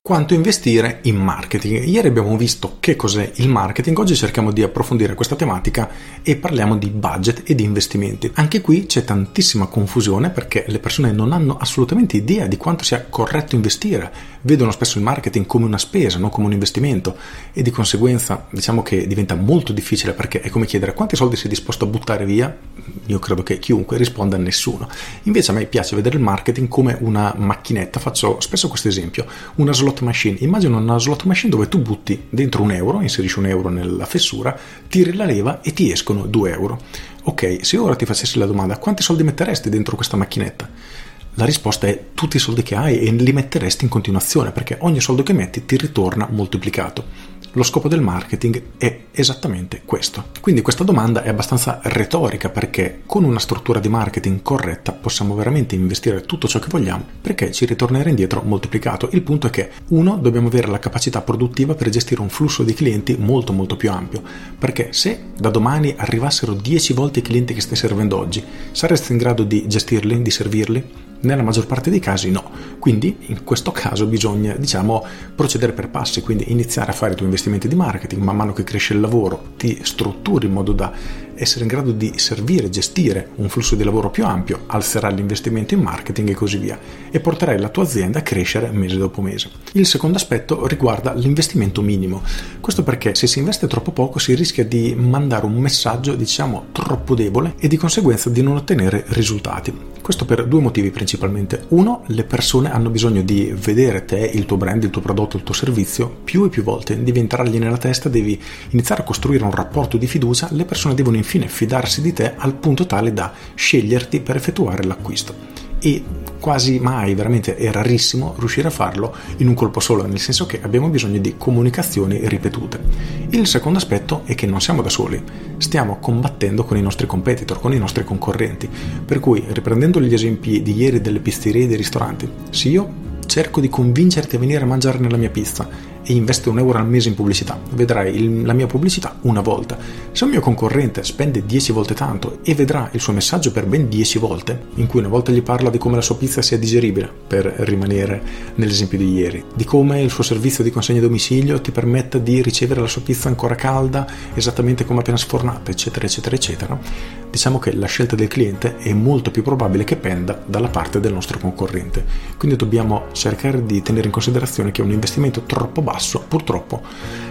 Quanto investire in marketing? Ieri abbiamo visto che cos'è il marketing, oggi cerchiamo di approfondire questa tematica e parliamo di budget e di investimenti. Anche qui c'è tantissima confusione perché le persone non hanno assolutamente idea di quanto sia corretto investire, vedono spesso il marketing come una spesa, non come un investimento, e di conseguenza diciamo che diventa molto difficile, perché è come chiedere quanti soldi sei disposto a buttare via. Io credo che chiunque risponda a nessuno. Invece a me piace vedere il marketing come una macchinetta, faccio spesso questo esempio, una slot machine. Immagina una slot machine dove tu butti dentro €1, inserisci €1 nella fessura, tiri la leva e ti escono €2. Ok, se ora ti facessi la domanda quanti soldi metteresti dentro questa macchinetta? La risposta è tutti i soldi che hai, e li metteresti in continuazione, perché ogni soldo che metti ti ritorna moltiplicato. Lo scopo del marketing è esattamente questo. Quindi questa domanda è abbastanza retorica, perché con una struttura di marketing corretta possiamo veramente investire tutto ciò che vogliamo, perché ci ritornerà indietro moltiplicato. Il punto è che, uno, dobbiamo avere la capacità produttiva per gestire un flusso di clienti molto più ampio, perché se da domani arrivassero 10 volte i clienti che stai servendo oggi, saresti in grado di gestirli, di servirli? Nella maggior parte dei casi no. Quindi in questo caso bisogna procedere per passi, quindi iniziare a fare i tuoi investimenti di marketing, man mano che cresce il lavoro ti strutturi in modo da essere in grado di servire, gestire un flusso di lavoro più ampio, alzerai l'investimento in marketing e così via, e porterai la tua azienda a crescere mese dopo mese. Il secondo aspetto riguarda l'investimento minimo. Questo perché se si investe troppo poco si rischia di mandare un messaggio troppo debole e di conseguenza di non ottenere risultati. Questo per due motivi principalmente. Uno, le persone hanno bisogno di vedere te, il tuo brand, il tuo prodotto, il tuo servizio più e più volte, devi entrargli nella testa, devi iniziare a costruire un rapporto di fiducia, le persone devono infine fidarsi di te al punto tale da sceglierti per effettuare l'acquisto. E quasi mai, veramente è rarissimo riuscire a farlo in un colpo solo, nel senso che abbiamo bisogno di comunicazioni ripetute. Il secondo aspetto è che non siamo da soli, stiamo combattendo con i nostri competitor, con i nostri concorrenti, per cui, riprendendo gli esempi di ieri delle pizzerie e dei ristoranti, se io cerco di convincerti a venire a mangiare nella mia pizza e investo €1 al mese in pubblicità, vedrai la mia pubblicità una volta. Se un mio concorrente spende 10 volte tanto e vedrà il suo messaggio per ben 10 volte, in cui una volta gli parla di come la sua pizza sia digeribile, per rimanere nell'esempio di ieri, di come il suo servizio di consegna a domicilio ti permetta di ricevere la sua pizza ancora calda, esattamente come appena sfornata, eccetera, diciamo che la scelta del cliente è molto più probabile che penda dalla parte del nostro concorrente. Quindi dobbiamo cercare di tenere in considerazione che un investimento troppo basso purtroppo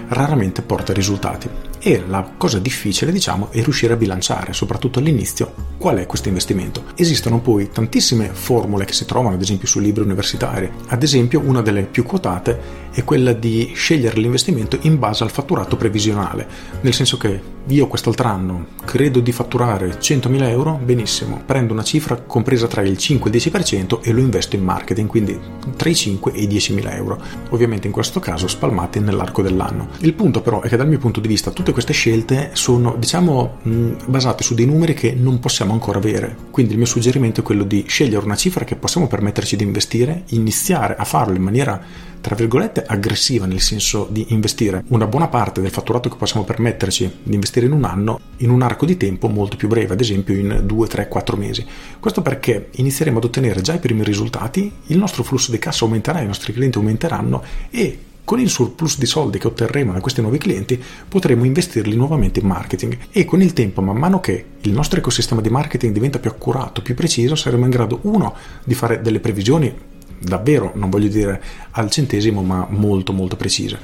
raramente porta risultati, e la cosa difficile è riuscire a bilanciare, soprattutto all'inizio, qual è questo investimento. Esistono poi tantissime formule che si trovano ad esempio su libri universitari, ad esempio una delle più quotate è quella di scegliere l'investimento in base al fatturato previsionale, nel senso che io quest'altro anno credo di fatturare 100.000 euro, benissimo, prendo una cifra compresa tra il 5 e il 10% e lo investo in marketing, quindi tra i 5 e i 10.000 euro, ovviamente in questo caso spalmati nell'arco dell'anno. Il punto però è che dal mio punto di vista tutte queste scelte sono basate su dei numeri che non possiamo ancora avere, quindi il mio suggerimento è quello di scegliere una cifra che possiamo permetterci di investire, iniziare a farlo in maniera tra virgolette aggressiva, nel senso di investire una buona parte del fatturato che possiamo permetterci di investire in un anno in un arco di tempo molto più breve, ad esempio in 2, 3, 4 mesi. Questo perché inizieremo ad ottenere già i primi risultati, il nostro flusso di cassa aumenterà, i nostri clienti aumenteranno, e con il surplus di soldi che otterremo da questi nuovi clienti potremo investirli nuovamente in marketing, e con il tempo, man mano che il nostro ecosistema di marketing diventa più accurato, più preciso, saremo in grado, uno, di fare delle previsioni davvero, non voglio dire al centesimo, ma molto precise,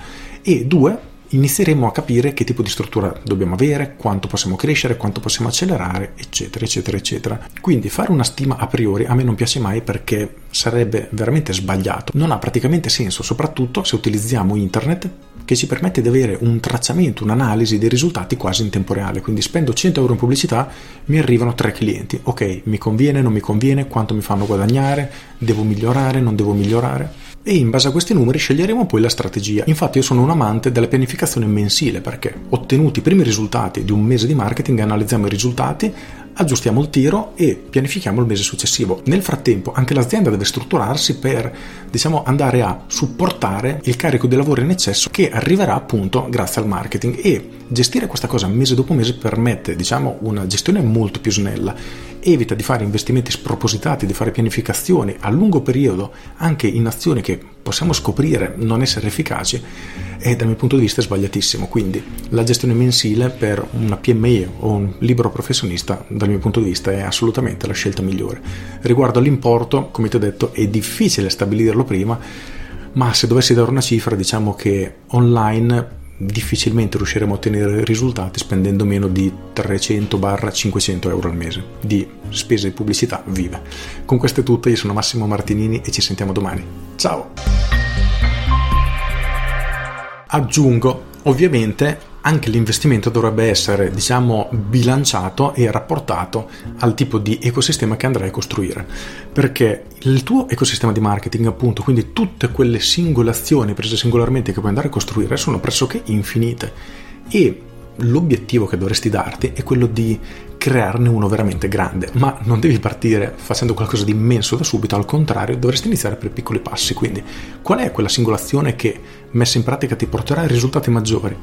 e due, inizieremo a capire che tipo di struttura dobbiamo avere, quanto possiamo crescere, quanto possiamo accelerare, eccetera. Quindi fare una stima a priori a me non piace mai, perché sarebbe veramente sbagliato, non ha praticamente senso, soprattutto se utilizziamo internet, che ci permette di avere un tracciamento, un'analisi dei risultati quasi in tempo reale. Quindi spendo 100 euro in pubblicità, mi arrivano 3 clienti, ok, mi conviene, non mi conviene, quanto mi fanno guadagnare, devo migliorare, non devo migliorare, e in base a questi numeri sceglieremo poi la strategia. Infatti io sono un amante della pianificazione mensile, perché ottenuti i primi risultati di un mese di marketing analizziamo i risultati, aggiustiamo il tiro e pianifichiamo il mese successivo. Nel frattempo anche l'azienda deve strutturarsi per, andare a supportare il carico di lavoro in eccesso che arriverà appunto grazie al marketing, e gestire questa cosa mese dopo mese permette, una gestione molto più snella, evita di fare investimenti spropositati, di fare pianificazioni a lungo periodo anche in azioni che possiamo scoprire non essere efficaci, e dal mio punto di vista è sbagliatissimo. Quindi la gestione mensile per una PMI o un libero professionista dal mio punto di vista è assolutamente la scelta migliore. Riguardo all'importo, come ti ho detto, è difficile stabilirlo prima, ma se dovessi dare una cifra, che online difficilmente riusciremo a ottenere risultati spendendo meno di 300-500 euro al mese di spese di pubblicità vive. Con questo è tutto, io sono Massimo Martinini e ci sentiamo domani. Ciao! Aggiungo, ovviamente anche l'investimento dovrebbe essere, bilanciato e rapportato al tipo di ecosistema che andrai a costruire, perché il tuo ecosistema di marketing, appunto, quindi tutte quelle singole azioni prese singolarmente che puoi andare a costruire, sono pressoché infinite, e l'obiettivo che dovresti darti è quello di crearne uno veramente grande, ma non devi partire facendo qualcosa di immenso da subito, al contrario dovresti iniziare per piccoli passi. Quindi qual è quella singola azione che messa in pratica ti porterà a risultati maggiori?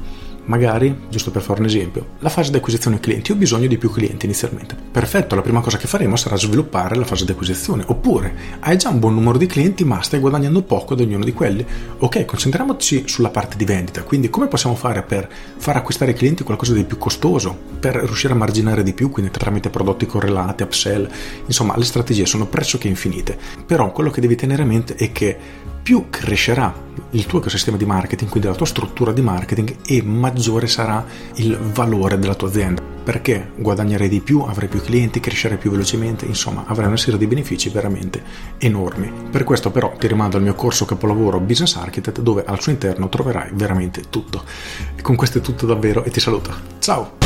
Magari, giusto per fare un esempio, la fase di acquisizione clienti. Ho bisogno di più clienti inizialmente. Perfetto, la prima cosa che faremo sarà sviluppare la fase di acquisizione. Oppure, hai già un buon numero di clienti ma stai guadagnando poco da ognuno di quelli. Ok, concentriamoci sulla parte di vendita. Quindi come possiamo fare per far acquistare ai clienti qualcosa di più costoso, per riuscire a marginare di più, quindi tramite prodotti correlati, upsell. Insomma, le strategie sono pressoché infinite. Però quello che devi tenere a mente è che più crescerà il tuo ecosistema di marketing, quindi la tua struttura di marketing, e maggiore sarà il valore della tua azienda, perché guadagnerai di più, avrai più clienti, crescerai più velocemente, avrai una serie di benefici veramente enormi. Per questo però ti rimando al mio corso capolavoro Business Architect, dove al suo interno troverai veramente tutto. E con questo è tutto davvero e ti saluto. Ciao!